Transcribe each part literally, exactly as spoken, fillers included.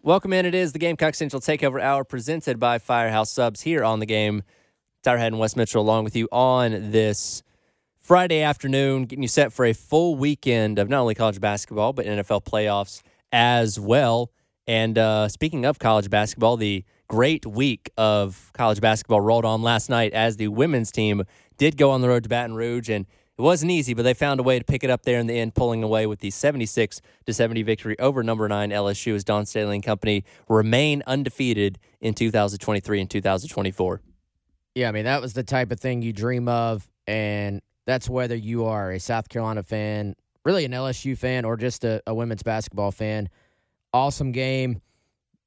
Welcome in. It is the Gamecocks Central Takeover Hour presented by Firehouse Subs here on The Game. Tyler Head and Wes Mitchell along with you on this Friday afternoon, getting you set for a full weekend of not only college basketball, but N F L playoffs as well. And uh, speaking of college basketball, the great week of college basketball rolled on last night as the women's team did go on the road to Baton Rouge. And it wasn't easy, but they found a way to pick it up there in the end, pulling away with the seventy-six to seventy victory over number nine L S U as Dawn Staley and company remain undefeated in two thousand twenty-three and two thousand twenty-four. Yeah, I mean, that was the type of thing you dream of, and that's whether you are a South Carolina fan, really an L S U fan, or just a, a women's basketball fan. Awesome game.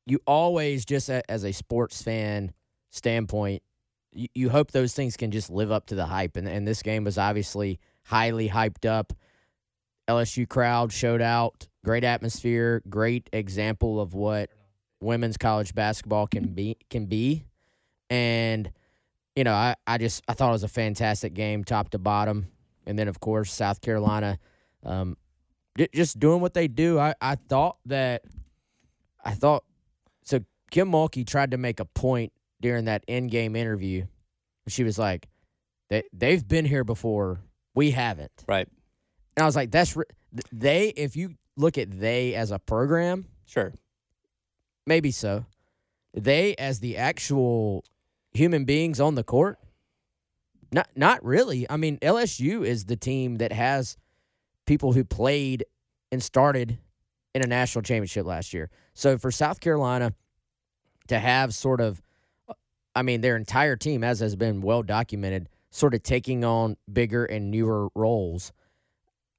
You always, just a, as a sports fan standpoint, you, you hope those things can just live up to the hype. And, and this game was obviously highly hyped up. L S U crowd showed out. Great atmosphere. Great example of what women's college basketball can be. Can be. And You know, I, I just I thought it was a fantastic game, top to bottom. And then, of course, South Carolina um, just doing what they do. I, I thought that – I thought – so Kim Mulkey tried to make a point during that in-game interview. She was like, they, they've been here before. We haven't. Right. And I was like, that's – they – if you look at they as a program. Sure. Maybe so. They as the actual – human beings on the court? Not not really. I mean, L S U is the team that has people who played and started in a national championship last year. So for South Carolina to have sort of, I mean, their entire team, as has been well documented, sort of taking on bigger and newer roles,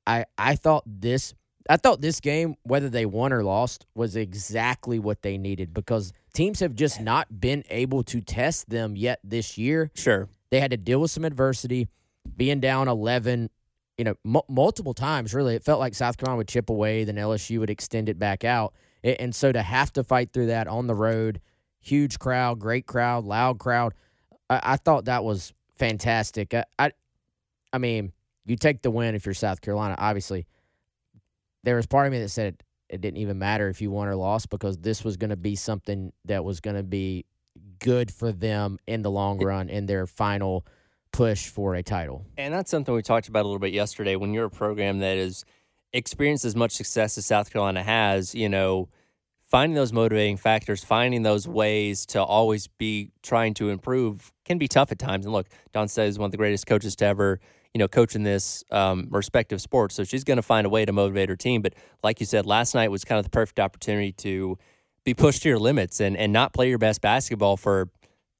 I I thought this I thought this game, whether they won or lost, was exactly what they needed because teams have just not been able to test them yet this year. Sure. They had to deal with some adversity, being down eleven, you know, m- multiple times, really. It felt like South Carolina would chip away, then L S U would extend it back out. And so to have to fight through that on the road, huge crowd, great crowd, loud crowd, I, I thought that was fantastic. I-, I, I mean, you take the win if you're South Carolina, obviously. There was part of me that said it didn't even matter if you won or lost because this was going to be something that was going to be good for them in the long run in their final push for a title. And that's something we talked about a little bit yesterday. When you're a program that has experienced as much success as South Carolina has, you know, finding those motivating factors, finding those ways to always be trying to improve can be tough at times. And look, Dawn Staley is one of the greatest coaches to ever – you know, coaching this um, respective sport. So she's going to find a way to motivate her team. But like you said, last night was kind of the perfect opportunity to be pushed to your limits and, and not play your best basketball for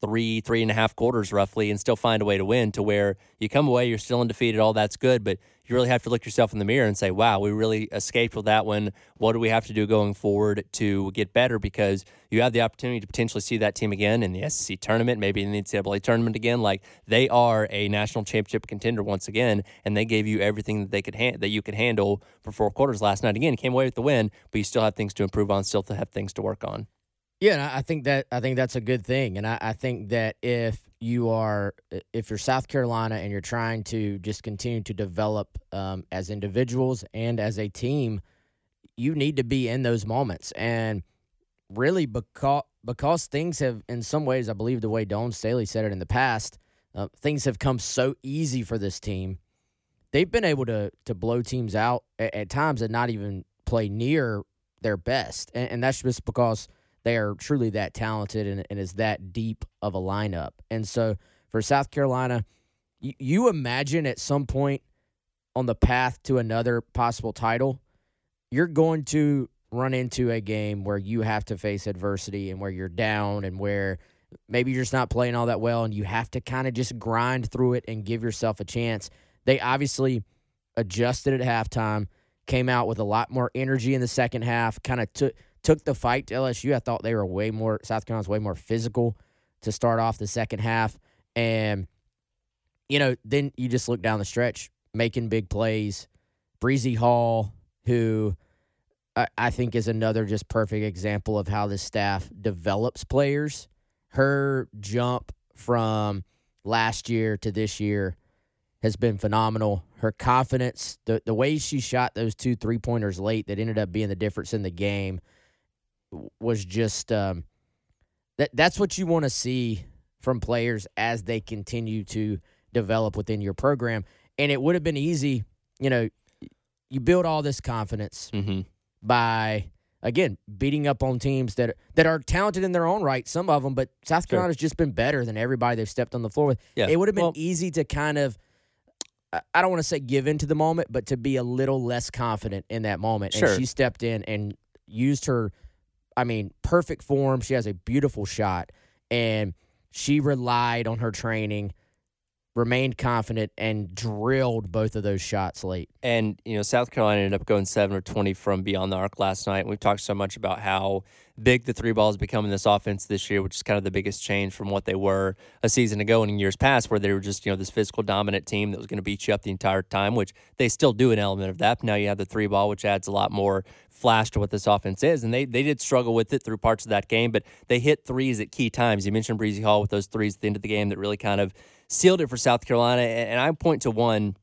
three, three and a half quarters roughly and still find a way to win to where you come away, you're still undefeated, all that's good, but you really have to look yourself in the mirror and say, wow, we really escaped with that one. What do we have to do going forward to get better? Because you have the opportunity to potentially see that team again in the S E C tournament, maybe in the N C double A tournament again. Like, they are a national championship contender once again, and they gave you everything that they could ha- that you could handle for four quarters last night. Again, came away with the win, but you still have things to improve on, still to have things to work on. Yeah, and I think that I think that's a good thing, and I, I think that if you are if you're South Carolina and you're trying to just continue to develop um, as individuals and as a team, you need to be in those moments. And really, because because things have, in some ways, I believe the way Dawn Staley said it in the past, uh, things have come so easy for this team. They've been able to to blow teams out at, at times and not even play near their best, and, and that's just because they are truly that talented and, and is that deep of a lineup. And so for South Carolina, you, you imagine at some point on the path to another possible title, you're going to run into a game where you have to face adversity and where you're down and where maybe you're just not playing all that well and you have to kind of just grind through it and give yourself a chance. They obviously adjusted at halftime, came out with a lot more energy in the second half, kind of took took the fight to L S U. I thought they were way more, South Carolina's way more physical to start off the second half. And, you know, then you just look down the stretch, making big plays. Breezy Hall, who I, I think is another just perfect example of how this staff develops players. Her jump from last year to this year has been phenomenal. Her confidence, the, the way she shot those two three-pointers late that ended up being the difference in the game was just um, – that that's what you want to see from players as they continue to develop within your program. And it would have been easy, you know, you build all this confidence mm-hmm. by, again, beating up on teams that, that are talented in their own right, some of them, but South Carolina's sure. just been better than everybody they've stepped on the floor with. Yeah. It would have been well, easy to kind of – I don't want to say give in to the moment, but to be a little less confident in that moment. Sure. And she stepped in and used her, I mean, perfect form. She has a beautiful shot. And she relied on her training, remained confident, and drilled both of those shots late. And, you know, South Carolina ended up going seven or twenty from beyond the arc last night. We've talked so much about how big the three ball has become in this offense this year, which is kind of the biggest change from what they were a season ago and in years past, where they were just, you know, this physical dominant team that was going to beat you up the entire time, which they still do an element of that. But now you have the three ball, which adds a lot more flash to what this offense is. And they, they did struggle with it through parts of that game, but they hit threes at key times. You mentioned Breezy Hall with those threes at the end of the game that really kind of sealed it for South Carolina. And I point to one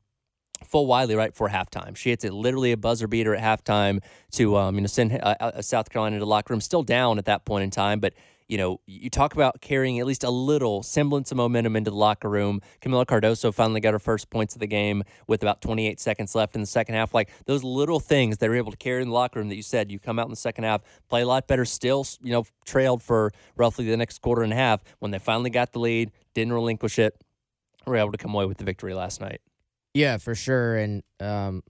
full Wiley right before halftime. She hits it literally a buzzer beater at halftime to um, you know send uh, South Carolina to the locker room, still down at that point in time. But you know, you talk about carrying at least a little semblance of momentum into the locker room. Kamilla Cardoso finally got her first points of the game with about twenty-eight seconds left in the second half. Like those little things they were able to carry in the locker room that you said, you come out in the second half, play a lot better, still, you know, trailed for roughly the next quarter and a half. When they finally got the lead, didn't relinquish it, were able to come away with the victory last night. Yeah, for sure. And um,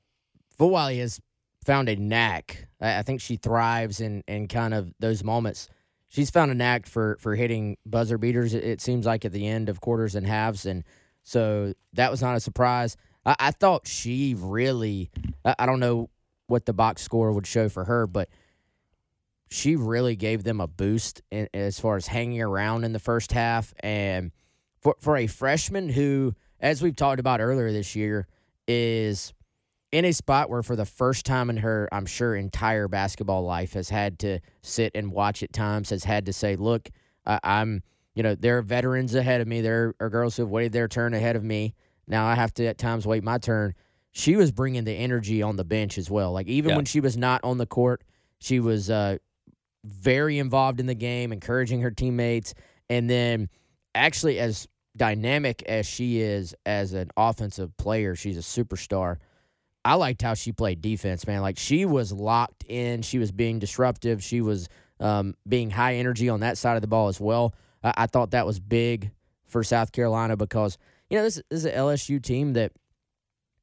Full Wiley has found a knack. I, I think she thrives in, in kind of those moments. She's found a knack for, for hitting buzzer beaters, it, it seems like, at the end of quarters and halves. And so that was not a surprise. I, I thought she really I, I don't know what the box score would show for her, but she really gave them a boost in, as far as hanging around in the first half. And for, for a freshman who, as we've talked about earlier this year, is in a spot where for the first time in her, I'm sure, entire basketball life has had to sit and watch at times, has had to say, look, uh, I'm, you know, there are veterans ahead of me. There are girls who have waited their turn ahead of me. Now I have to at times wait my turn. She was bringing the energy on the bench as well. Like even yeah. when she was not on the court, she was uh, very involved in the game, encouraging her teammates. And then actually as dynamic as she is as an offensive player, she's a superstar. I liked how she played defense, man. Like, she was locked in. She was being disruptive. She was um, being high energy on that side of the ball as well. I, I thought that was big for South Carolina because, you know, this, this is an L S U team that,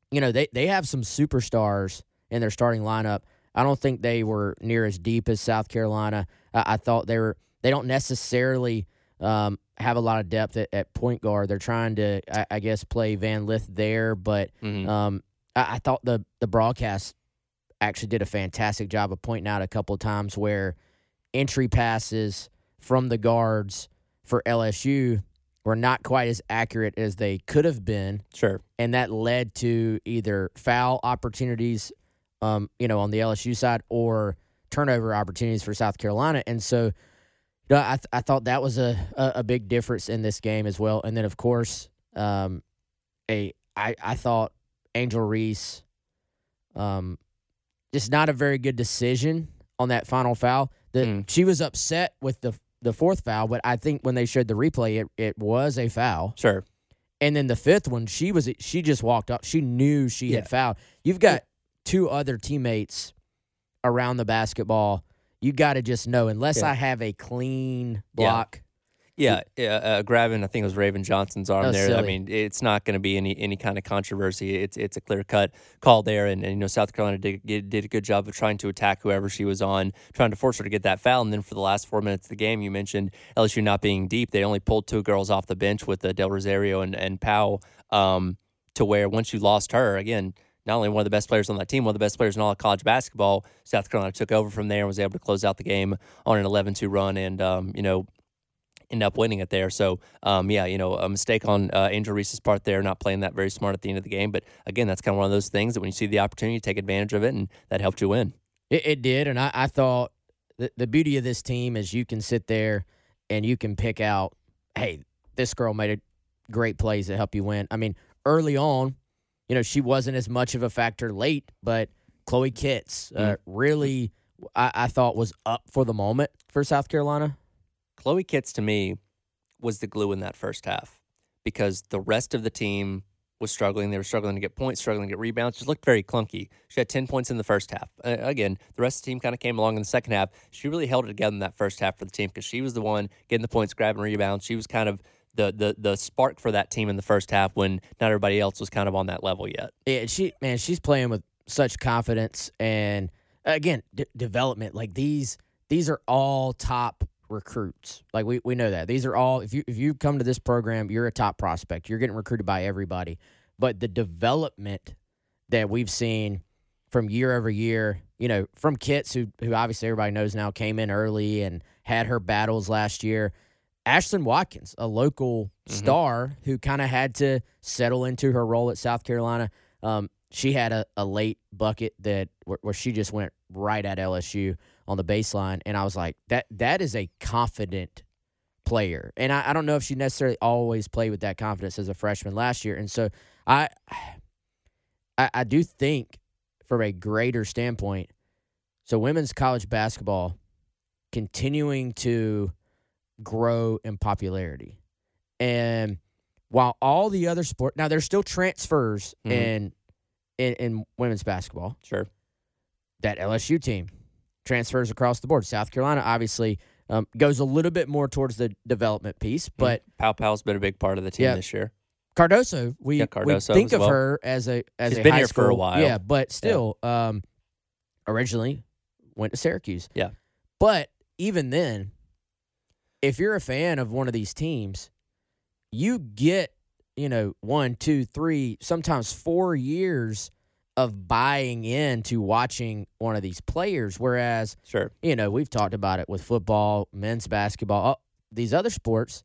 you know, they, they have some superstars in their starting lineup. I don't think they were near as deep as South Carolina. I, I thought they were – they don't necessarily um, – have a lot of depth at, at point guard. They're trying to, I, I guess, play Van Lith there, but mm-hmm. um, I, I thought the, the broadcast actually did a fantastic job of pointing out a couple of times where entry passes from the guards for L S U were not quite as accurate as they could have been. Sure. And that led to either foul opportunities, um, you know, on the L S U side or turnover opportunities for South Carolina. And so, No, I th- I thought that was a, a, a big difference in this game as well. And then, of course, um, a I, I thought Angel Reese, um, just not a very good decision on that final foul. The, mm. She was upset with the the fourth foul, but I think when they showed the replay, it, it was a foul. Sure. And then the fifth one, she was she just walked up. She knew she yeah. had fouled. You've got two other teammates around the basketball. You got to just know, unless yeah. I have a clean block. Yeah, yeah. Uh, grabbing, I think it was Raven Johnson's arm there. Silly. I mean, it's not going to be any any kind of controversy. It's it's a clear-cut call there, and, and you know South Carolina did, did a good job of trying to attack whoever she was on, trying to force her to get that foul. And then for the last four minutes of the game, you mentioned L S U not being deep. They only pulled two girls off the bench with uh, Del Rosario and, and Powell um, to where once you lost her, again, not only one of the best players on that team, one of the best players in all of college basketball. South Carolina took over from there and was able to close out the game on an eleven two run and, um, you know, end up winning it there. So, um, yeah, you know, a mistake on uh, Angel Reese's part there, not playing that very smart at the end of the game. But, again, that's kind of one of those things that when you see the opportunity, you take advantage of it, and that helped you win. It, it did, and I, I thought the, the beauty of this team is you can sit there and you can pick out, hey, this girl made a great plays that help you win. I mean, early on, you know, she wasn't as much of a factor late, but Chloe Kitts uh, mm. really, I, I thought, was up for the moment for South Carolina. Chloe Kitts, to me, was the glue in that first half because the rest of the team was struggling. They were struggling to get points, struggling to get rebounds. She looked very clunky. She had ten points in the first half. Uh, again, the rest of the team kind of came along in the second half. She really held it together in that first half for the team because she was the one getting the points, grabbing rebounds. She was kind of the the the spark for that team in the first half when not everybody else was kind of on that level yet. Yeah, she man, she's playing with such confidence. And, again, d- development. Like, these these are all top recruits. Like we, we know that. These are all, if you if you come to this program, you're a top prospect. You're getting recruited by everybody. But the development that we've seen from year over year, you know, from Kitts, who who obviously everybody knows now, came in early and had her battles last year. Ashlyn Watkins, a local mm-hmm. star who kind of had to settle into her role at South Carolina. Um, she had a, a late bucket that where, where she just went right at L S U on the baseline, and I was like, that that is a confident player. And I, I don't know if she necessarily always played with that confidence as a freshman last year. And so I, I I do think from a greater standpoint, so women's college basketball continuing to grow in popularity. And while all the other sport, now there's still transfers mm-hmm. in, in in women's basketball. Sure. That L S U team, transfers across the board. South Carolina obviously um, goes a little bit more towards the development piece, but Powell Powell's been a big part of the team yeah. this year. Cardoso, we, yeah, Cardoso we think of well. her as a as She's a been high here school, for a while, yeah, but still, yeah. Um, originally went to Syracuse, yeah. But even then, if you're a fan of one of these teams, you get you know one, two, three, sometimes four years of buying into watching one of these players, whereas, sure. you know, we've talked about it with football, men's basketball, all these other sports.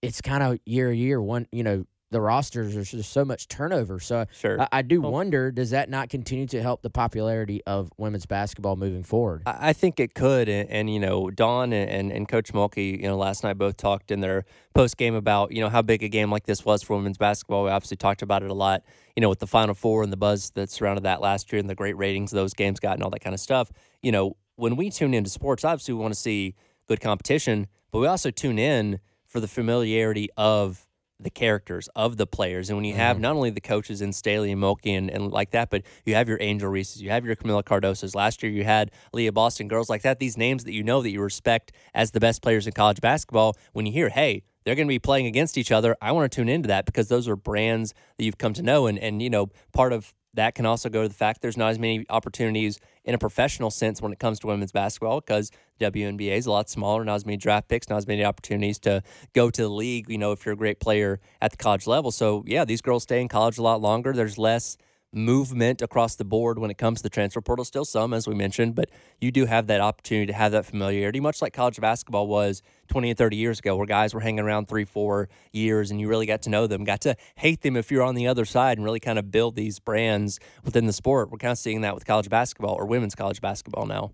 It's kind of year to year. One, you know, the rosters are just so much turnover. So sure. I, I do well, wonder, does that not continue to help the popularity of women's basketball moving forward? I, I think it could, and, and you know, Dawn and, and, and Coach Mulkey, you know, last night both talked in their post game about you know how big a game like this was for women's basketball. We obviously talked about it a lot. You know, with the Final Four and the buzz that surrounded that last year and the great ratings those games got and all that kind of stuff, you know, when we tune into sports, obviously we want to see good competition, but we also tune in for the familiarity of the characters, of the players. And when you have mm-hmm. not only the coaches in Staley and Mulkey and, and like that, but you have your Angel Reeses, you have your Kamilla Cardosos. Last year you had Leah Boston, girls like that, these names that you know that you respect as the best players in college basketball. When you hear, hey, they're going to be playing against each other, I want to tune into that because those are brands that you've come to know. And, and you know, part of that can also go to the fact there's not as many opportunities in a professional sense when it comes to women's basketball because the W N B A is a lot smaller, not as many draft picks, not as many opportunities to go to the league, you know, if you're a great player at the college level. So, yeah, these girls stay in college a lot longer. There's less movement across the board when it comes to the transfer portal. Still some, as we mentioned, but you do have that opportunity to have that familiarity, much like college basketball was twenty and thirty years ago, where guys were hanging around three, four years, and you really got to know them, got to hate them if you're on the other side, and really kind of build these brands within the sport. We're kind of seeing that with college basketball or women's college basketball now.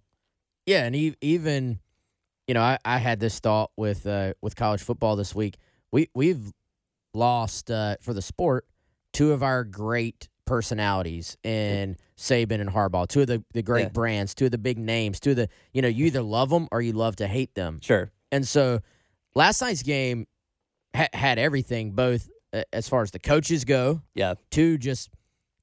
Yeah, and even, you know, I, I had this thought with uh, with college football this week. We, we've lost, uh, for the sport, two of our great personalities in Saban and Harbaugh, two of the, the great yeah. brands, two of the big names, two of the, you know, you either love them or you love to hate them. Sure. And so last night's game ha- had everything, both uh, as far as the coaches go, yeah, two just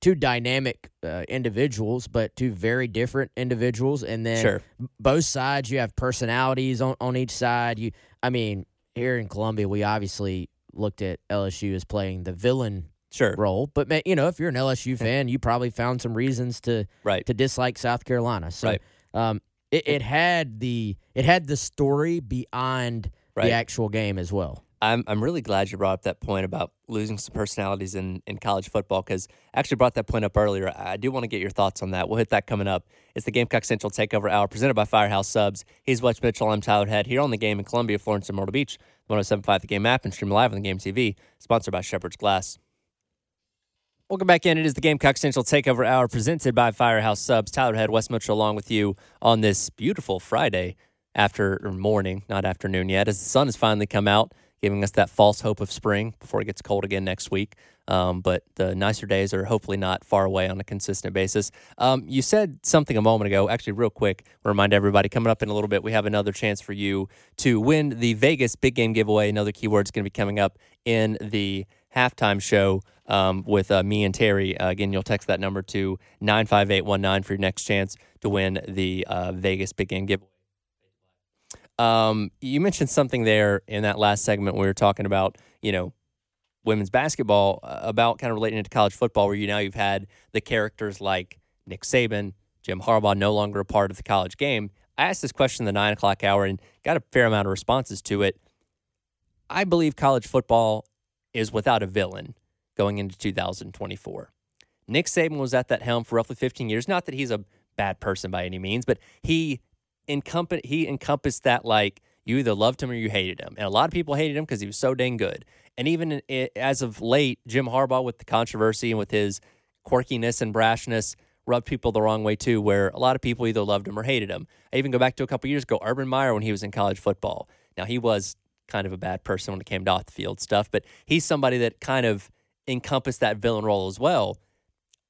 two dynamic uh, individuals, but two very different individuals. And then sure. both sides, you have personalities on, on each side. You, I mean, here in Columbia, we obviously looked at L S U as playing the villain Sure. role, but you know, if you're an L S U fan, you probably found some reasons to right. to dislike South Carolina. So right. um, it, it had the it had the story beyond right. the actual game as well. I'm I'm really glad you brought up that point about losing some personalities in, in college football, because I actually brought that point up earlier. I do want to get your thoughts on that. We'll hit that coming up. It's the Gamecock Central Takeover Hour presented by Firehouse Subs. He's Wes Mitchell. I'm Tyler Head here on The Game in Columbia, Florence, and Myrtle Beach. one oh seven point five The Game app and stream live on The Game T V. Sponsored by Shepherd's Glass. Welcome back in. It is the Gamecock Central Takeover Hour presented by Firehouse Subs. Tyler Head, Wes Mitchell along with you on this beautiful Friday after or morning, not afternoon yet, as the sun has finally come out, giving us that false hope of spring before it gets cold again next week. Um, but the nicer days are hopefully not far away on a consistent basis. Um, you said something a moment ago. Actually, real quick, remind everybody, coming up in a little bit, we have another chance for you to win the Vegas Big Game Giveaway. Another keyword is going to be coming up in the halftime show um, with uh, me and Terry. Uh, again, you'll text that number to nine five eight one nine for your next chance to win the uh, Vegas Big Game Giveaway. Um, you mentioned something there in that last segment where we were talking about, you know, women's basketball, uh, about kind of relating it to college football, where you now you've had the characters like Nick Saban, Jim Harbaugh, no longer a part of the college game. I asked this question in the nine o'clock hour and got a fair amount of responses to it. I believe college football is without a villain going into two thousand twenty-four. Nick Saban was at that helm for roughly fifteen years. Not that he's a bad person by any means, but he Encomp- he encompassed that, like, you either loved him or you hated him. And a lot of people hated him because he was so dang good. And even in, as of late, Jim Harbaugh, with the controversy and with his quirkiness and brashness, rubbed people the wrong way too, where a lot of people either loved him or hated him. I even go back to a couple years ago, Urban Meyer, when he was in college football. Now, he was kind of a bad person when it came to off-the-field stuff, but he's somebody that kind of encompassed that villain role as well.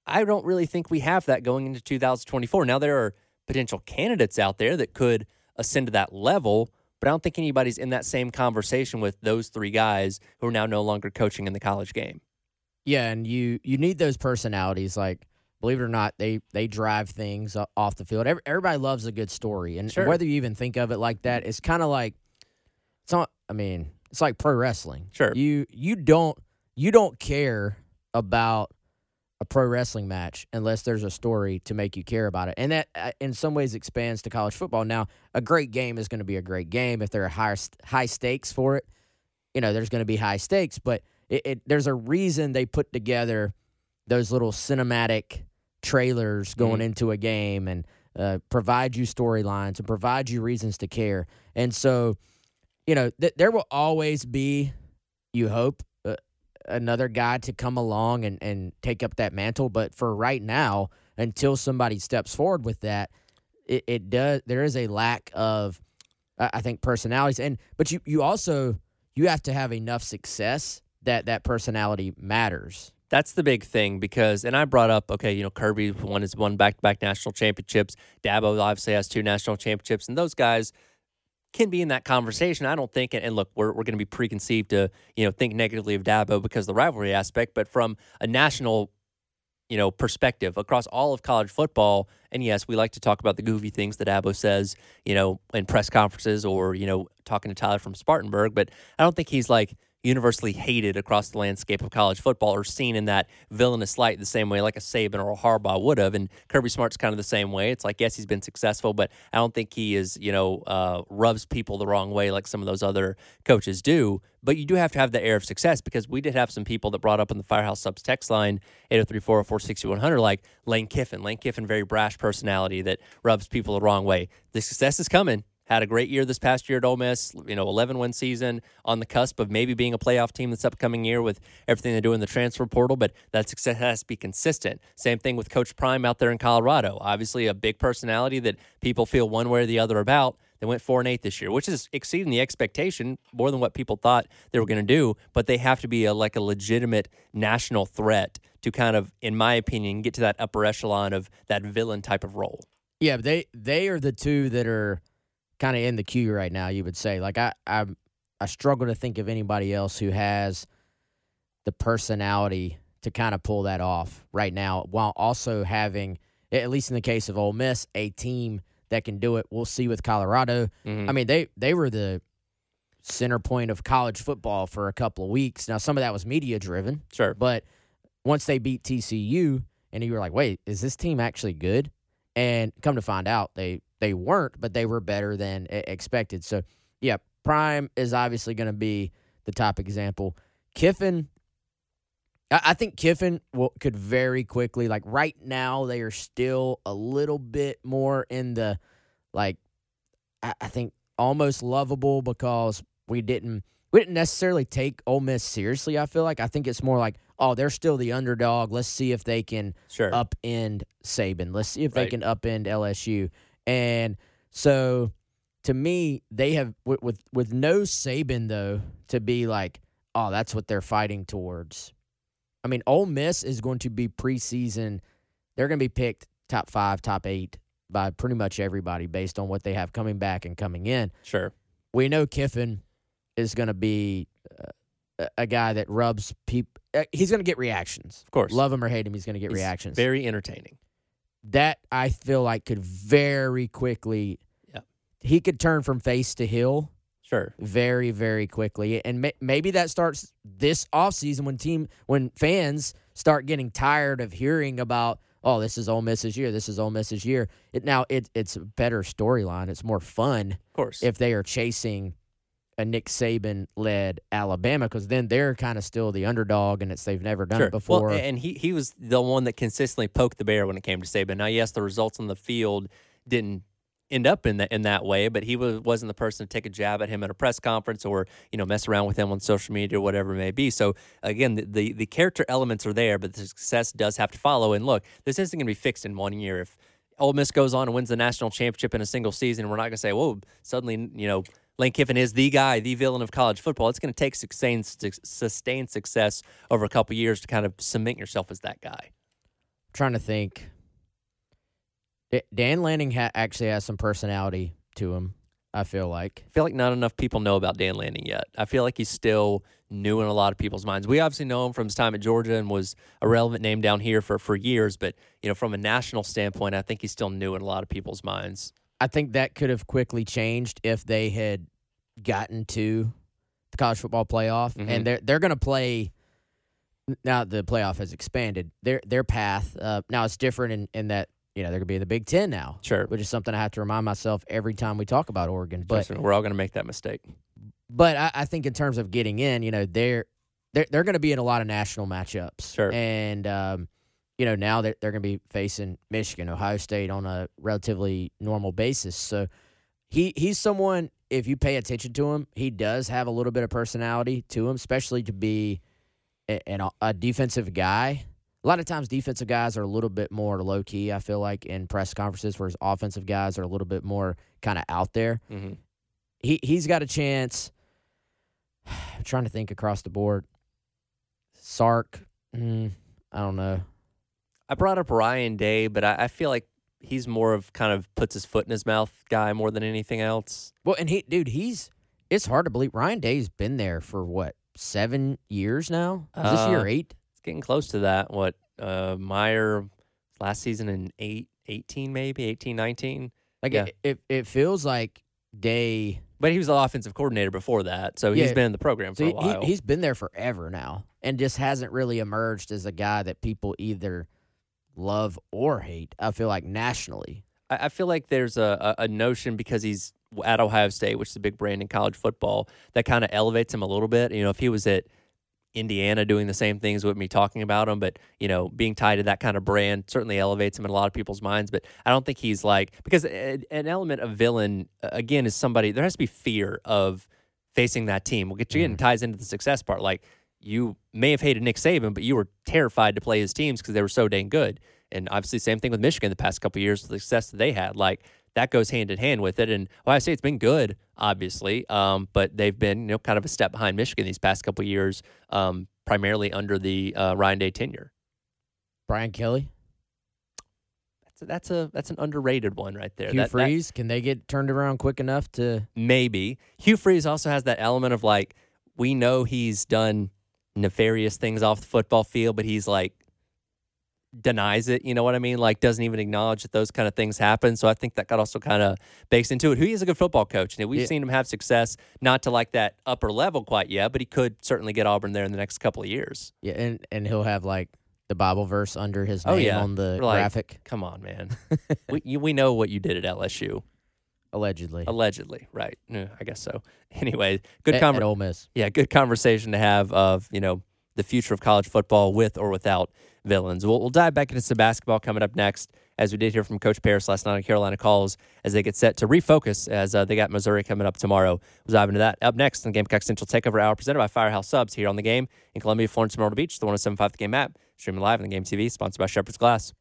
I don't really think we have that going into two thousand twenty-four. Now, there are potential candidates out there that could ascend to that level, but I don't think anybody's in that same conversation with those three guys who are now no longer coaching in the college game. Yeah, and you you need those personalities. Like, believe it or not, they they drive things off the field. Every, everybody loves a good story, and sure, whether you even think of it like that, it's kind of like it's not. I mean, it's like pro wrestling. Sure, you you don't you don't care about a pro wrestling match unless there's a story to make you care about it. And that uh, in some ways expands to college football. Now, a great game is going to be a great game. If there are high, high stakes for it, you know, there's going to be high stakes. But it, it, there's a reason they put together those little cinematic trailers going mm. into a game and uh, provide you storylines and provide you reasons to care. And so, you know, th- there will always be, you hope, another guy to come along and, and take up that mantle. But for right now, until somebody steps forward with that, it, it does. There is a lack of, uh, I think, personalities. And but you, you also you have to have enough success that that personality matters. That's the big thing, because, and I brought up, okay, you know, Kirby won his one back-to-back national championships. Dabo obviously has two national championships, and those guys can be in that conversation. I don't think, and look, we're we're going to be preconceived to, you know, think negatively of Dabo because of the rivalry aspect, but from a national, you know, perspective across all of college football, and yes, we like to talk about the goofy things that Dabo says, you know, in press conferences or, you know, talking to Tyler from Spartanburg, but I don't think he's like universally hated across the landscape of college football or seen in that villainous light the same way like a Saban or a Harbaugh would have. And Kirby Smart's kind of the same way. It's like, yes, he's been successful, but I don't think he is, you know, uh, rubs people the wrong way like some of those other coaches do. But you do have to have the air of success, because we did have some people that brought up on the Firehouse Subs text line, eight oh three, four oh four, sixty-one hundred, like Lane Kiffin. Lane Kiffin, very brash personality that rubs people the wrong way. The success is coming. Had a great year this past year at Ole Miss, you know, eleven win season, on the cusp of maybe being a playoff team this upcoming year with everything they do in the transfer portal, but that success has to be consistent. Same thing with Coach Prime out there in Colorado. Obviously a big personality that people feel one way or the other about. They went four and eight this year, which is exceeding the expectation, more than what people thought they were going to do, but they have to be a, like a legitimate national threat to kind of, in my opinion, get to that upper echelon of that villain type of role. Yeah, they they are the two that are kind of in the queue right now, you would say. Like, I, I I struggle to think of anybody else who has the personality to kind of pull that off right now, while also having, at least in the case of Ole Miss, a team that can do it. We'll see with Colorado. Mm-hmm. I mean, they, they were the center point of college football for a couple of weeks. Now, some of that was media-driven. Sure. But once they beat T C U, and you were like, wait, is this team actually good? And come to find out, they – they weren't, but they were better than expected. So, yeah, Prime is obviously going to be the top example. Kiffin, I, I think Kiffin will, could very quickly, like right now they are still a little bit more in the, like, I, I think almost lovable because we didn't, we didn't necessarily take Ole Miss seriously, I feel like. I think it's more like, oh, they're still the underdog. Let's see if they can sure. upend Saban. Let's see if right. they can upend L S U. And so, to me, they have, with, with with no Saban, though, to be like, oh, that's what they're fighting towards. I mean, Ole Miss is going to be preseason. They're going to be picked top five, top eight by pretty much everybody based on what they have coming back and coming in. Sure. We know Kiffin is going to be uh, a guy that rubs people. Uh, he's going to get reactions. Of course. Love him or hate him, he's going to get he's reactions. Very entertaining. That, I feel like, could very quickly yeah. – he could turn from face to heel sure. very, very quickly. And may, maybe that starts this offseason when team when fans start getting tired of hearing about, oh, this is Ole Miss's year, this is Ole Miss's year. It, now, it, it's a better storyline. It's more fun of course. If they are chasing a Nick Saban-led Alabama because then they're kind of still the underdog and it's they've never done sure. it before. Well, and he, he was the one that consistently poked the bear when it came to Saban. Now, yes, the results on the field didn't end up in, the, in that way, but he was, wasn't the person to take a jab at him at a press conference or, you know, mess around with him on social media or whatever it may be. So, again, the, the, the character elements are there, but the success does have to follow. And, look, this isn't going to be fixed in one year. If Ole Miss goes on and wins the national championship in a single season, we're not going to say, whoa, suddenly, you know, Lane Kiffin is the guy, the villain of college football. It's going to take sustained, sustained success over a couple years to kind of cement yourself as that guy. I'm trying to think. Dan Lanning ha- actually has some personality to him, I feel like. I feel like not enough people know about Dan Lanning yet. I feel like he's still new in a lot of people's minds. We obviously know him from his time at Georgia and was a relevant name down here for, for years. But, you know, from a national standpoint, I think he's still new in a lot of people's minds. I think that could have quickly changed if they had gotten to the college football playoff. Mm-hmm. And they're, they're going to play – now the playoff has expanded. Their their path uh, – now it's different in, in that, you know, they're going to be in the Big Ten now. Sure. Which is something I have to remind myself every time we talk about Oregon. But we're all going to make that mistake. But I, I think in terms of getting in, you know, they're they're, they're going to be in a lot of national matchups. Sure. And – um you know, now they're, they're going to be facing Michigan, Ohio State on a relatively normal basis. So he he's someone, if you pay attention to him, he does have a little bit of personality to him, especially to be a, a, a defensive guy. A lot of times defensive guys are a little bit more low-key, I feel like, in press conferences, whereas offensive guys are a little bit more kind of out there. Mm-hmm. He, he's got a chance. I'm trying to think across the board. Sark, mm, I don't know. I brought up Ryan Day, but I, I feel like he's more of kind of puts his foot in his mouth guy more than anything else. Well, and he, dude, he's, it's hard to believe. Ryan Day's been there for what, seven years now? Is uh, this year eight? It's getting close to that. What, uh, Meyer last season in eight, eighteen maybe, eighteen, nineteen? Like yeah. it, it, it feels like Day. But he was the offensive coordinator before that, so yeah. he's been in the program for so a while. He, he's been there forever now and just hasn't really emerged as a guy that people either love or hate, I feel like, nationally. I feel like there's a, a notion because he's at Ohio State, which is a big brand in college football, that kind of elevates him a little bit. You know, if he was at Indiana doing the same things with me talking about him, but, you know, being tied to that kind of brand certainly elevates him in a lot of people's minds. But I don't think he's like, because an element of villain, again, is somebody, there has to be fear of facing that team. We'll get you mm. in, and ties into the success part. Like, you may have hated Nick Saban, but you were terrified to play his teams because they were so dang good. And obviously, same thing with Michigan the past couple of years, the success that they had. Like, that goes hand in hand with it. And Ohio State's been good, obviously, um, but they've been, you know, kind of a step behind Michigan these past couple of years, um, primarily under the uh, Ryan Day tenure. Brian Kelly? That's a that's an underrated one right there. Hugh that, Freeze? That, can they get turned around quick enough to? Maybe. Hugh Freeze also has that element of, like, we know he's done nefarious things off the football field, but he's like denies it, you know what I mean? Like, doesn't even acknowledge that those kind of things happen. So I think that got also kind of bakes into it. Who he is a good football coach, and we've yeah. seen him have success, not to like that upper level quite yet, but he could certainly get Auburn there in the next couple of years. Yeah, and and he'll have like the Bible verse under his name oh, yeah. on the like, graphic. Come on, man. we you, we know what you did at L S U. Allegedly. Allegedly, right. Yeah, I guess so. Anyway, good conversation. At Ole Miss. Yeah, good conversation to have of, you know, the future of college football with or without villains. We'll, we'll dive back into some basketball coming up next, as we did hear from Coach Paris last night on Carolina Calls, as they get set to refocus as uh, they got Missouri coming up tomorrow. We'll dive into that up next on the Gamecock Central Takeover Hour, presented by Firehouse Subs here on The Game in Columbia, Florence, Myrtle Beach, the one oh seven point five The Game app, streaming live on The Game T V, sponsored by Shepherd's Glass.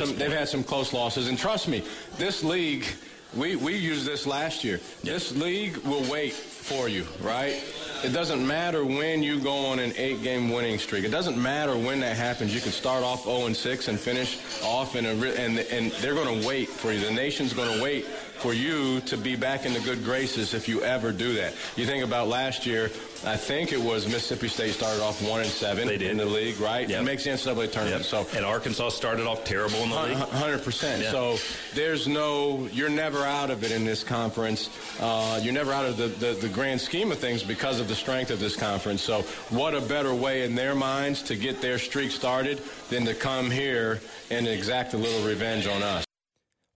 Some, they've had some close losses, and trust me, this league, we, we used this last year. This league will wait for you, right? It doesn't matter when you go on an eight-game winning streak. It doesn't matter when that happens. You can start off zero and six and finish off, in a, and, and they're going to wait for you. The nation's going to wait for you to be back in the good graces if you ever do that. You think about last year, I think it was Mississippi State started off one and seven in the league, right? Yep. It makes the N C double A tournament. Yep. So and Arkansas started off terrible in the league. one hundred percent. Yeah. So there's no, you're never out of it in this conference. Uh, you're never out of the, the, the grand scheme of things because of the strength of this conference. So what a better way in their minds to get their streak started than to come here and exact a little revenge on us.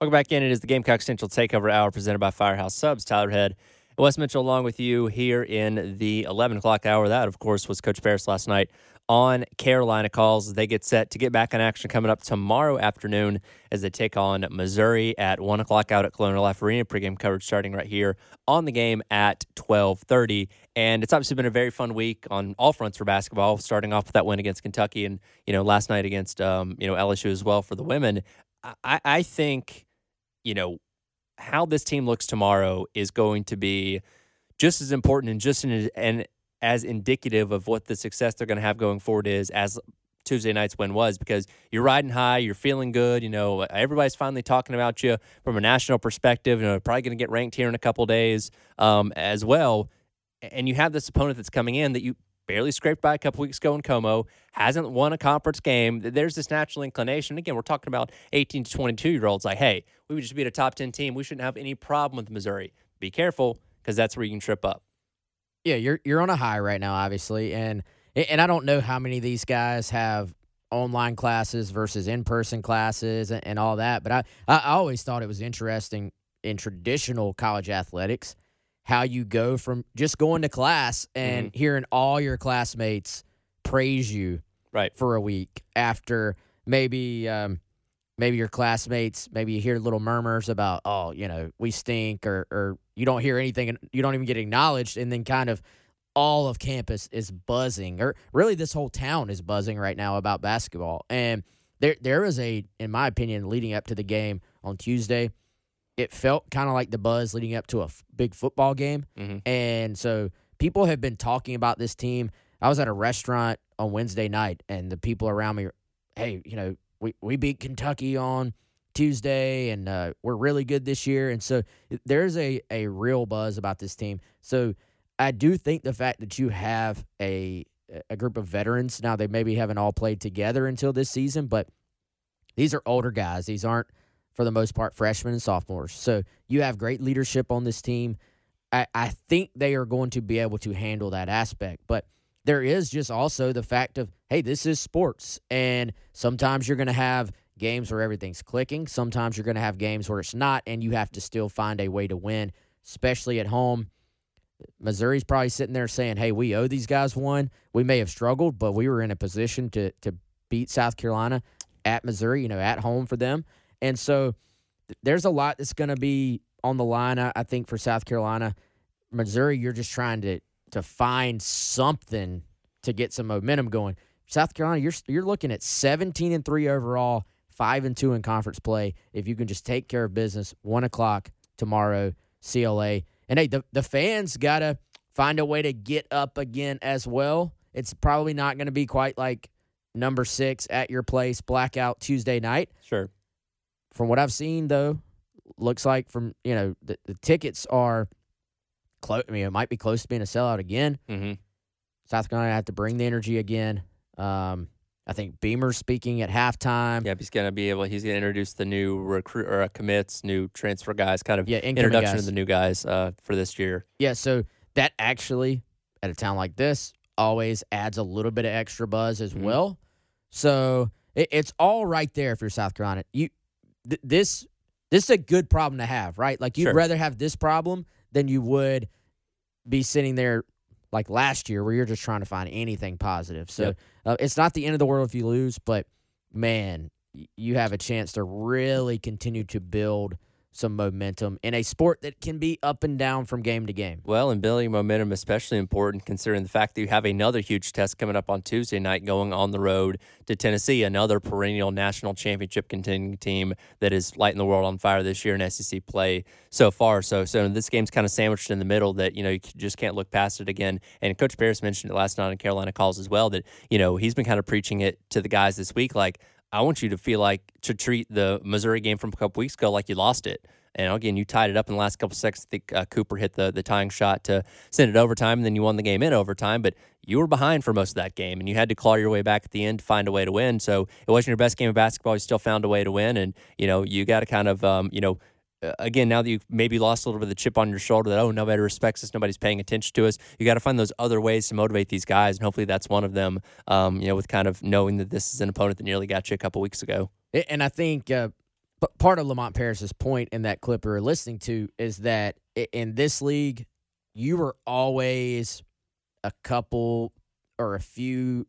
Welcome back in. It is the Gamecock Central Takeover Hour presented by Firehouse Subs. Tyler Head and Wes Mitchell along with you here in the eleven o'clock hour. That, of course, was Coach Paris last night on Carolina Calls. They get set to get back in action coming up tomorrow afternoon as they take on Missouri at one o'clock out at Colonial Life Arena. Pregame coverage starting right here on The Game at twelve thirty. And it's obviously been a very fun week on all fronts for basketball, starting off with that win against Kentucky and, you know, last night against, um, you know, L S U as well for the women. I, I think... you know, how this team looks tomorrow is going to be just as important and just in, and as indicative of what the success they're going to have going forward is as Tuesday night's win was, because you're riding high, you're feeling good, you know, everybody's finally talking about you from a national perspective, you know, probably going to get ranked here in a couple days um, as well. And you have this opponent that's coming in that you barely scraped by a couple weeks ago in Como, hasn't won a conference game. There's this natural inclination. Again, we're talking about eighteen to twenty-two-year-olds like, hey, we would just be a top ten team. We shouldn't have any problem with Missouri. Be careful, because that's where you can trip up. Yeah, you're you're on a high right now, obviously. And, and I don't know how many of these guys have online classes versus in-person classes and, and all that, but I, I always thought it was interesting in traditional college athletics how you go from just going to class and mm-hmm. hearing all your classmates praise you right. for a week after maybe um, maybe your classmates, maybe you hear little murmurs about, oh, you know, we stink, or, or you don't hear anything and you don't even get acknowledged, and then kind of all of campus is buzzing, or really this whole town is buzzing right now about basketball. And there there is a, in my opinion, leading up to the game on Tuesday, it felt kind of like the buzz leading up to a f- big football game. Mm-hmm. And so people have been talking about this team. I was at a restaurant on Wednesday night, and the people around me, hey, you know, we, we beat Kentucky on Tuesday, and uh, we're really good this year. And so there's a, a real buzz about this team. So I do think the fact that you have a a group of veterans, now they maybe haven't all played together until this season, but these are older guys. These aren't, for the most part, freshmen and sophomores. So you have great leadership on this team. I, I think they are going to be able to handle that aspect. But there is just also the fact of, hey, this is sports. And sometimes you're going to have games where everything's clicking. Sometimes you're going to have games where it's not, and you have to still find a way to win, especially at home. Missouri's probably sitting there saying, hey, we owe these guys one. We may have struggled, but we were in a position to to beat South Carolina at Missouri, you know, at home for them. And so there's a lot that's going to be on the line, I think, for South Carolina. Missouri, you're just trying to to find something to get some momentum going. South Carolina, you're you're looking at seventeen and three overall, five and two in conference play. If you can just take care of business, one o'clock tomorrow, C L A. And, hey, the, the fans got to find a way to get up again as well. It's probably not going to be quite like number six at your place, blackout Tuesday night. Sure. From what I've seen, though, looks like from, you know, the, the tickets are close. I mean, it might be close to being a sellout again. Mm-hmm. South Carolina have to bring the energy again. Um, I think Beamer's speaking at halftime. Yeah, he's going to be able. He's going to introduce the new recruit or commits, new transfer guys, kind of yeah, introduction guys. of the new guys uh, for this year. Yeah, so that actually at a town like this always adds a little bit of extra buzz as mm-hmm. well. So it, it's all right there if you're South Carolina. You. This This is a good problem to have, right? Like, you'd sure. rather have this problem than you would be sitting there like last year where you're just trying to find anything positive. So yep. uh, it's not the end of the world if you lose, but, man, you have a chance to really continue to build some momentum in a sport that can be up and down from game to game. Well, and building momentum is especially important considering the fact that you have another huge test coming up on Tuesday night going on the road to Tennessee, another perennial national championship contending team that is lighting the world on fire this year in S E C play so far. So so this game's kind of sandwiched in the middle that, you know, you just can't look past it again. And Coach Paris mentioned it last night on Carolina Calls as well that, you know, he's been kind of preaching it to the guys this week, like, I want you to feel like to treat the Missouri game from a couple weeks ago like you lost it. And, again, you tied it up in the last couple seconds. I think uh, Cooper hit the, the tying shot to send it overtime, and then you won the game in overtime. But you were behind for most of that game, and you had to claw your way back at the end to find a way to win. So it wasn't your best game of basketball. You still found a way to win. And, you know, you got to kind of, um, you know, again, now that you maybe lost a little bit of the chip on your shoulder that, oh, nobody respects us, nobody's paying attention to us, you got to find those other ways to motivate these guys, and hopefully that's one of them, um, you know, with kind of knowing that this is an opponent that nearly got you a couple weeks ago. And I think uh, part of Lamont Paris's point in that clip we were listening to is that in this league, you were always a couple or a few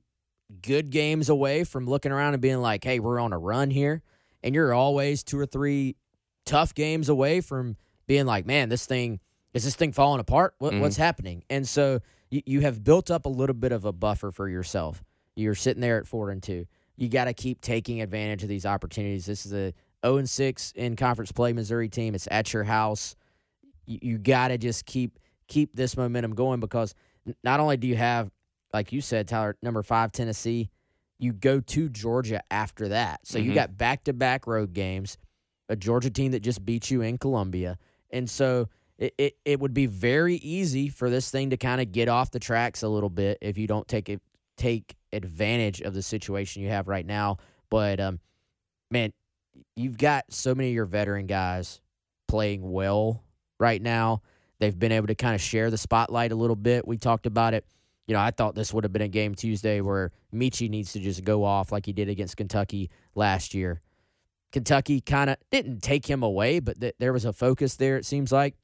good games away from looking around and being like, hey, we're on a run here, and you're always two or three tough games away from being like, man, this thing, is this thing falling apart? What, mm-hmm. What's happening? And so you, you have built up a little bit of a buffer for yourself. You're sitting there at four and two. You got to keep taking advantage of these opportunities. This is a oh and six in conference play Missouri team. It's at your house. You, you got to just keep keep this momentum going, because not only do you have, like you said, Tyler, number five Tennessee, you go to Georgia after that. So mm-hmm. you got back-to-back road games, a Georgia team that just beat you in Columbia. And so it, it, it would be very easy for this thing to kind of get off the tracks a little bit if you don't take it, take advantage of the situation you have right now. But, um, man, you've got so many of your veteran guys playing well right now. They've been able to kind of share the spotlight a little bit. We talked about it. You know, I thought this would have been a game Tuesday where Michi needs to just go off like he did against Kentucky last year. Kentucky kind of didn't take him away, but th- there was a focus there, it seems like.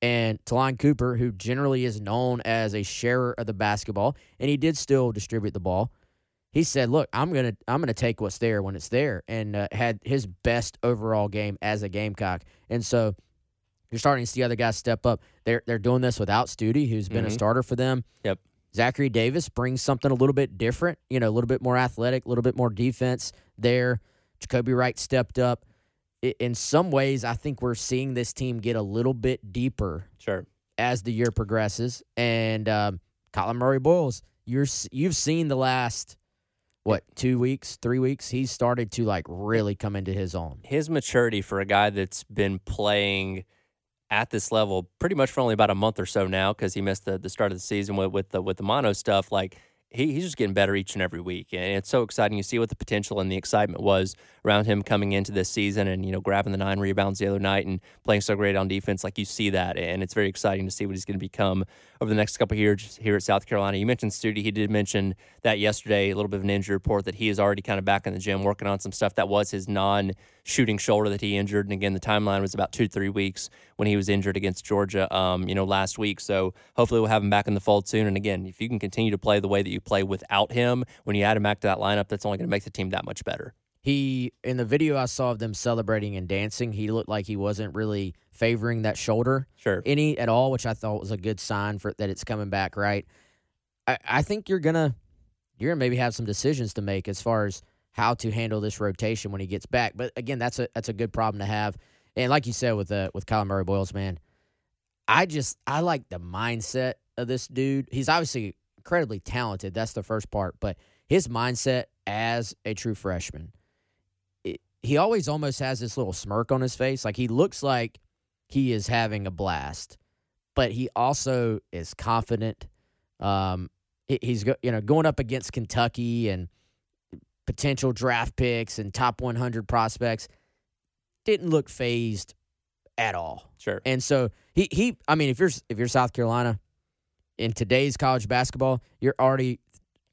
And Talon Cooper, who generally is known as a sharer of the basketball, and he did still distribute the ball, he said, look, I'm going to I'm gonna take what's there when it's there, and uh, had his best overall game as a Gamecock. And so you're starting to see other guys step up. They're, they're doing this without Studi, who's been mm-hmm. a starter for them. Yep. Zachary Davis brings something a little bit different, you know, a little bit more athletic, a little bit more defense there. Jacoby Wright stepped up. In some ways, I think we're seeing this team get a little bit deeper sure. as the year progresses. And um, Collin Murray-Boyles, you're, you've seen the last, what, two weeks, three weeks, he's started to, like, really come into his own. His maturity for a guy that's been playing at this level pretty much for only about a month or so now, because he missed the, the start of the season with, with, the, with the mono stuff, like, He, he's just getting better each and every week, and it's so exciting. You see what the potential and the excitement was around him coming into this season, and, you know, grabbing the nine rebounds the other night and playing so great on defense. Like, you see that, and it's very exciting to see what he's going to become over the next couple of years here at South Carolina. You mentioned Studi. He did mention that yesterday, a little bit of an injury report, that he is already kind of back in the gym working on some stuff. That was his non-shooting shoulder that he injured, and again, the timeline was about two to three weeks when he was injured against Georgia, um, you know, last week. So hopefully we'll have him back in the fold soon. And again, if you can continue to play the way that you play without him, when you add him back to that lineup, that's only going to make the team that much better. He, in the video I saw of them celebrating and dancing, he looked like he wasn't really favoring that shoulder sure. any at all, which I thought was a good sign for that it's coming back, right? I, I think you're gonna you're gonna maybe have some decisions to make as far as how to handle this rotation when he gets back. But again, that's a that's a good problem to have. And like you said with uh, with Collin Murray-Boyles, man, I just I like the mindset of this dude. He's obviously incredibly talented. That's the first part, but his mindset as a true freshman, it, he always almost has this little smirk on his face. Like, he looks like he is having a blast, but he also is confident. Um, he's go, you know going up against Kentucky and potential draft picks and top one hundred prospects. Didn't look phased at all. Sure. And so he he. I mean, if you're if you're South Carolina, in today's college basketball, you're already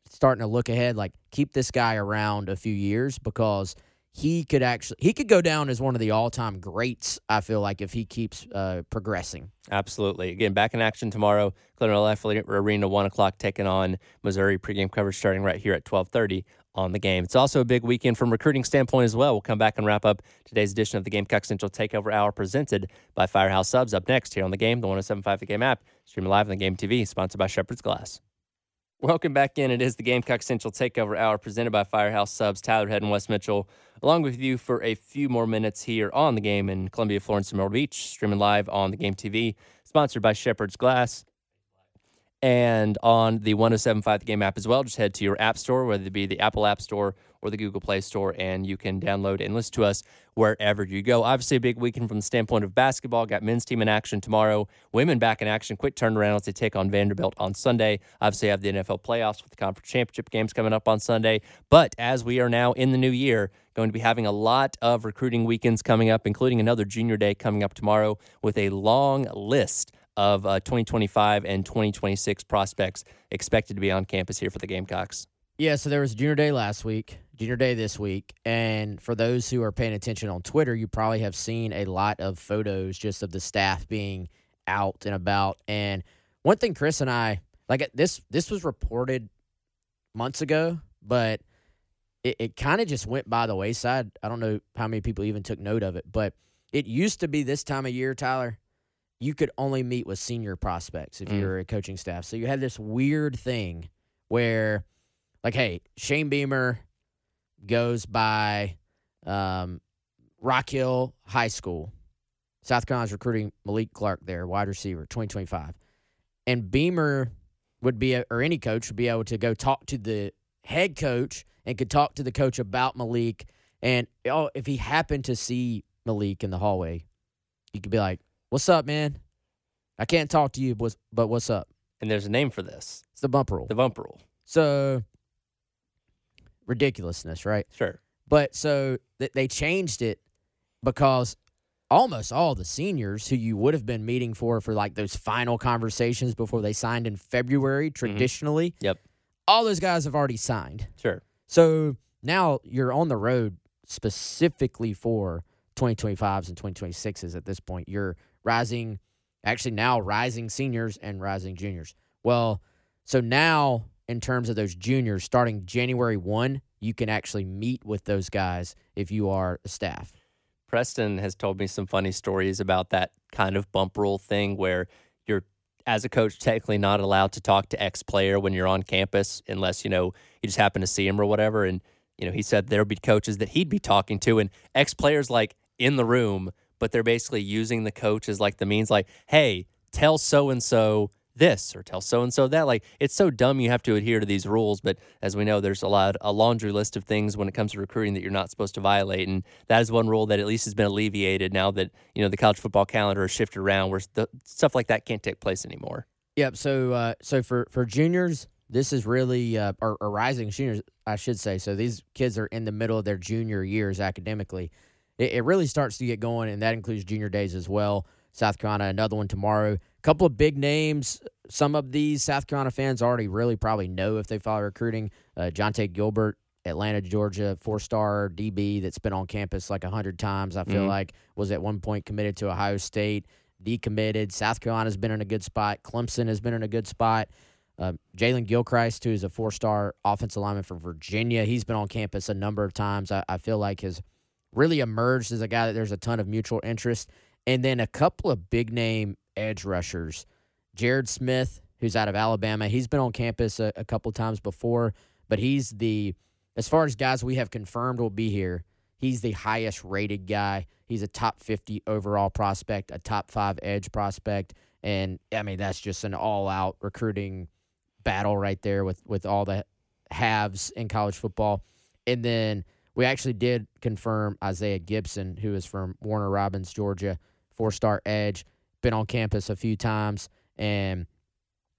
starting to look ahead, like, keep this guy around a few years, because he could actually he could go down as one of the all-time greats, I feel like, if he keeps uh, progressing. Absolutely. Again, back in action tomorrow. Colonial Life Arena, one o'clock, taking on Missouri. Pregame coverage starting right here at twelve thirty on The Game. It's also a big weekend from a recruiting standpoint as well. We'll come back and wrap up today's edition of the Gamecock Central Takeover Hour presented by Firehouse Subs. Up next here on The Game, the one oh seven point five The Game app, streaming live on The Game T V, sponsored by Shepherd's Glass. Welcome back in. It is the Gamecock Central Takeover Hour presented by Firehouse Subs. Tyler Head and Wes Mitchell along with you for a few more minutes here on The Game in Columbia, Florence, and Myrtle Beach, streaming live on The Game T V, sponsored by Shepherd's Glass. And on the one oh seven point five The Game app as well, just head to your app store, whether it be the Apple App Store or the Google Play Store, and you can download and listen to us wherever you go. Obviously, a big weekend from the standpoint of basketball. Got men's team in action tomorrow. Women back in action. Quick turnaround as they take on Vanderbilt on Sunday. Obviously, have the N F L playoffs with the conference championship games coming up on Sunday. But as we are now in the new year, going to be having a lot of recruiting weekends coming up, including another junior day coming up tomorrow with a long list of uh, twenty twenty-five and twenty twenty-six prospects expected to be on campus here for the Gamecocks. Yeah, so there was Junior Day last week, Junior Day this week, and for those who are paying attention on Twitter, you probably have seen a lot of photos just of the staff being out and about. And one thing Chris and I, like this, this was reported months ago, but it, it kind of just went by the wayside. I don't know how many people even took note of it, but it used to be this time of year, Tyler, you could only meet with senior prospects if mm. you were a coaching staff. So you had this weird thing where, like, hey, Shane Beamer goes by um, Rock Hill High School. South Carolina's recruiting Malik Clark there, wide receiver, twenty twenty-five. And Beamer would be, a, or any coach, would be able to go talk to the head coach and could talk to the coach about Malik. And oh, if he happened to see Malik in the hallway, you could be like, "What's up, man? I can't talk to you, but what's up?" And there's a name for this. It's the bump rule. The bump rule. So, ridiculousness, right? Sure. But so th- they changed it because almost all the seniors who you would have been meeting for for like those final conversations before they signed in February, traditionally, mm-hmm. yep, all those guys have already signed. Sure. So now you're on the road specifically for twenty twenty-fives and twenty twenty-sixes at this point. You're rising, actually now rising seniors and rising juniors. Well, so now in terms of those juniors, starting January first, you can actually meet with those guys if you are a staff. Preston has told me some funny stories about that kind of bump rule thing where you're, as a coach, technically not allowed to talk to X player when you're on campus unless, you know, you just happen to see him or whatever. And, you know, he said there would be coaches that he'd be talking to and X players like in the room, but they're basically using the coach as like the means, like, hey, tell so-and-so this or tell so-and-so that. Like, it's so dumb you have to adhere to these rules, but as we know, there's a lot, a laundry list of things when it comes to recruiting that you're not supposed to violate, and that is one rule that at least has been alleviated now that, you know, the college football calendar has shifted around where the, stuff like that can't take place anymore. Yep, so uh, so for, for juniors, this is really, uh, or, or rising juniors, I should say, so these kids are in the middle of their junior years academically. It really starts to get going, and that includes junior days as well. South Carolina, another one tomorrow. A couple of big names. Some of these South Carolina fans already really probably know if they follow recruiting. Uh, Jonte Gilbert, Atlanta, Georgia, four-star D B that's been on campus like one hundred times, I feel mm-hmm. like, was at one point committed to Ohio State, decommitted. South Carolina's been in a good spot. Clemson has been in a good spot. Uh, Jalen Gilchrist, who is a four-star offensive lineman for Virginia, he's been on campus a number of times. I, I feel like his – really emerged as a guy that there's a ton of mutual interest. And then a couple of big-name edge rushers. Jared Smith, who's out of Alabama, he's been on campus a, a couple times before, but he's the, as far as guys we have confirmed will be here, he's the highest-rated guy. He's a top fifty overall prospect, a top five edge prospect. And, I mean, that's just an all-out recruiting battle right there with, with all the haves in college football. And then we actually did confirm Isaiah Gibson, who is from Warner Robins, Georgia, four-star edge, been on campus a few times, and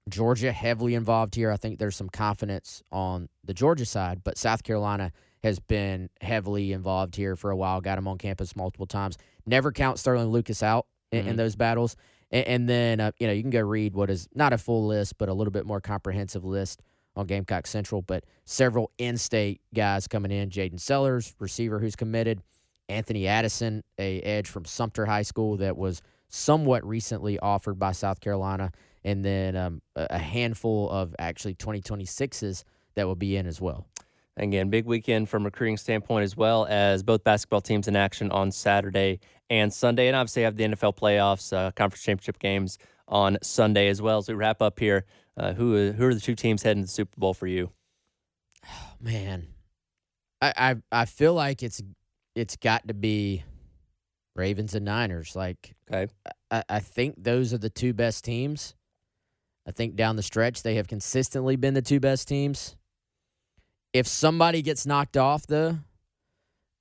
Georgia heavily involved here. I think there's some confidence on the Georgia side, but South Carolina has been heavily involved here for a while, got him on campus multiple times. Never count Sterling Lucas out in, mm-hmm. in those battles. And, and then, uh, you know, you can go read what is not a full list, but a little bit more comprehensive list on Gamecock Central, but several in-state guys coming in. Jaden Sellers, receiver who's committed. Anthony Addison, a edge from Sumter High School that was somewhat recently offered by South Carolina. And then um, a handful of actually twenty twenty-sixes that will be in as well. Again, big weekend from a recruiting standpoint, as well as both basketball teams in action on Saturday and Sunday. And obviously have the N F L playoffs, uh, conference championship games on Sunday as well. As we wrap up here, uh, who who are the two teams heading to the Super Bowl for you? Oh, man, I, I I feel like it's it's got to be Ravens and Niners. Like, okay. I, I think those are the two best teams. I think down the stretch they have consistently been the two best teams. If somebody gets knocked off, though,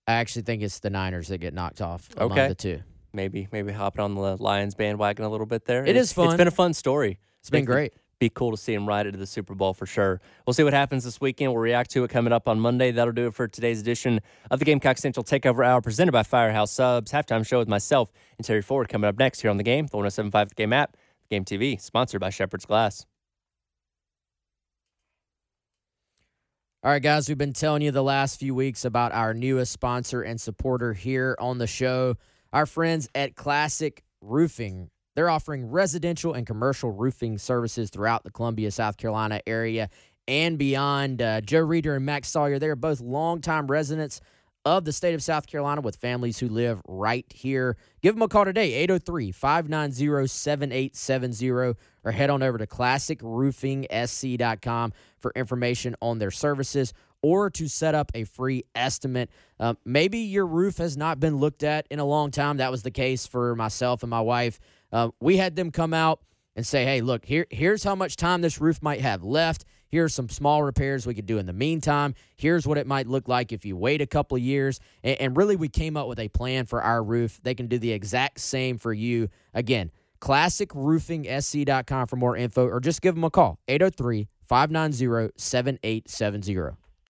I actually think it's the Niners that get knocked off among okay. the two. Maybe maybe hopping on the Lions bandwagon a little bit there. It it's, is fun. It's been a fun story. It's been great. Be cool to see him ride into the Super Bowl for sure. We'll see what happens this weekend. We'll react to it coming up on Monday. That'll do it for today's edition of the Gamecock Central Takeover Hour presented by Firehouse Subs. Halftime show with myself and Terry Ford coming up next here on The Game, the one oh seven point five The Game app, The Game T V, sponsored by Shepherd's Glass. All right, guys, we've been telling you the last few weeks about our newest sponsor and supporter here on the show, our friends at Classic Roofing. They're offering residential and commercial roofing services throughout the Columbia, South Carolina area and beyond. Uh, Joe Reeder and Max Sawyer, they are both longtime residents of the state of South Carolina with families who live right here. Give them a call today, eight oh three, five nine oh, seven eight seven oh, or head on over to classic roofing s c dot com for information on their services or to set up a free estimate. Uh, maybe your roof has not been looked at in a long time. That was the case for myself and my wife. Uh, we had them come out and say, hey, look, here, here's how much time this roof might have left. Here's some small repairs we could do in the meantime. Here's what it might look like if you wait a couple of years. And, and really, we came up with a plan for our roof. They can do the exact same for you. Again, classic roofing s c dot com for more info, or just give them a call, eight oh three, five nine oh, seven eight seven oh.